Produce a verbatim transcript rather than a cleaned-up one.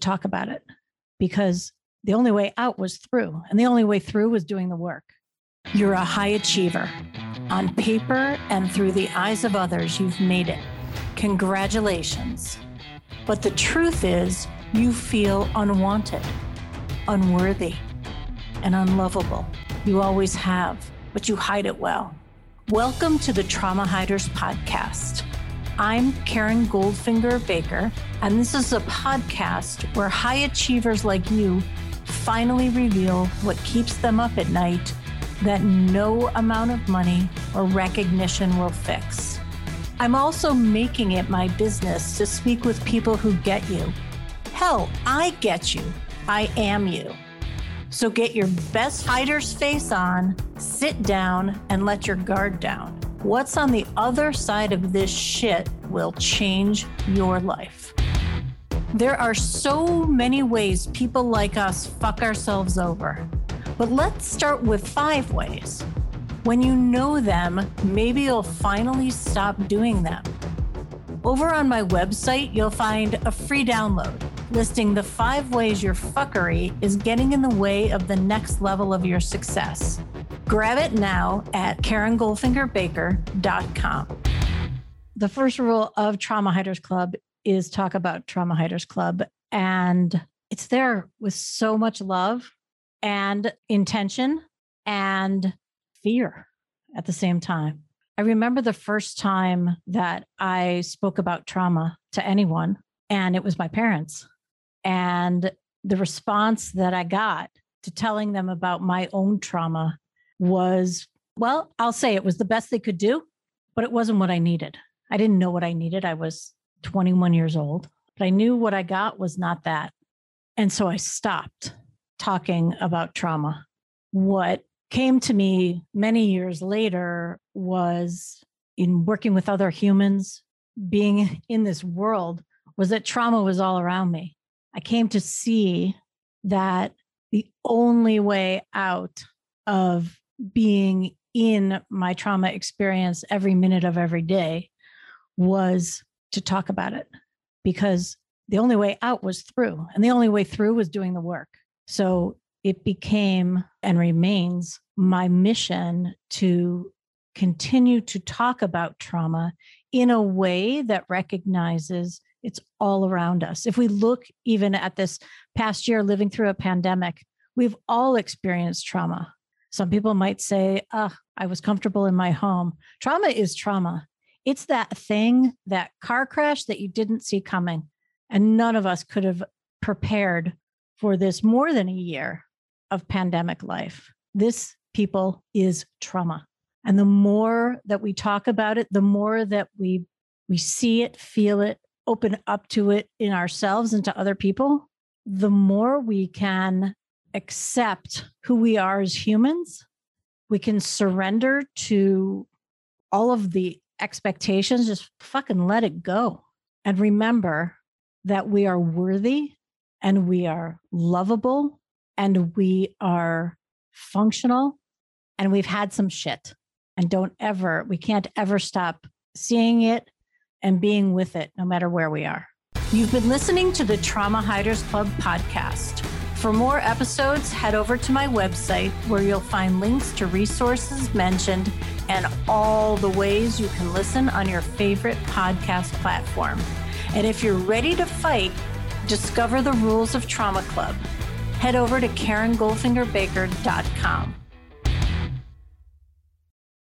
talk about it, because the only way out was through, and the only way through was doing the work. You're a high achiever. On paper and through the eyes of others, you've made it. Congratulations. But the truth is, you feel unwanted, unworthy, and unlovable. You always have, but you hide it well. Welcome to the Trauma Hiders Podcast. I'm Karen Goldfinger Baker, and this is a podcast where high achievers like you finally reveal what keeps them up at night that no amount of money or recognition will fix. I'm also making it my business to speak with people who get you. Hell, I get you. I am you. So get your best hider's face on, sit down, and let your guard down. What's on the other side of this shit will change your life. There are so many ways people like us fuck ourselves over, but let's start with five ways. When you know them, maybe you'll finally stop doing them. Over on my website, you'll find a free download listing the five ways your fuckery is getting in the way of the next level of your success. Grab it now at karen goldfinger baker dot com. The first rule of Trauma Hiders Club is talk about Trauma Hiders Club. And it's there with so much love and intention and fear at the same time. I remember the first time that I spoke about trauma to anyone, and it was my parents. And the response that I got to telling them about my own trauma was, well, I'll say it was the best they could do, but it wasn't what I needed. I didn't know what I needed. I was twenty-one years old, but I knew what I got was not that. And so I stopped talking about trauma. What came to me many years later was, in working with other humans, being in this world, was that trauma was all around me. I came to see that the only way out of being in my trauma experience every minute of every day was to talk about it, because the only way out was through, and the only way through was doing the work. So it became and remains my mission to continue to talk about trauma in a way that recognizes it's all around us. If we look even at this past year, living through a pandemic, we've all experienced trauma. Some people might say, oh, I was comfortable in my home. Trauma is trauma. It's that thing, that car crash that you didn't see coming. And none of us could have prepared for this more than a year of pandemic life. This, people, is trauma. And the more that we talk about it, the more that we we see it, feel it, open up to it in ourselves and to other people, the more we can accept who we are as humans. We can surrender to all of the expectations, just fucking let it go. And remember that we are worthy, and we are lovable, and we are functional, and we've had some shit. And don't ever, we can't ever stop seeing it and being with it, no matter where we are. You've been listening to the Trauma Hiders Club podcast. For more episodes, head over to my website, where you'll find links to resources mentioned and all the ways you can listen on your favorite podcast platform. And if you're ready to fight, discover the rules of Trauma Club. Head over to karen goldfinger baker dot com.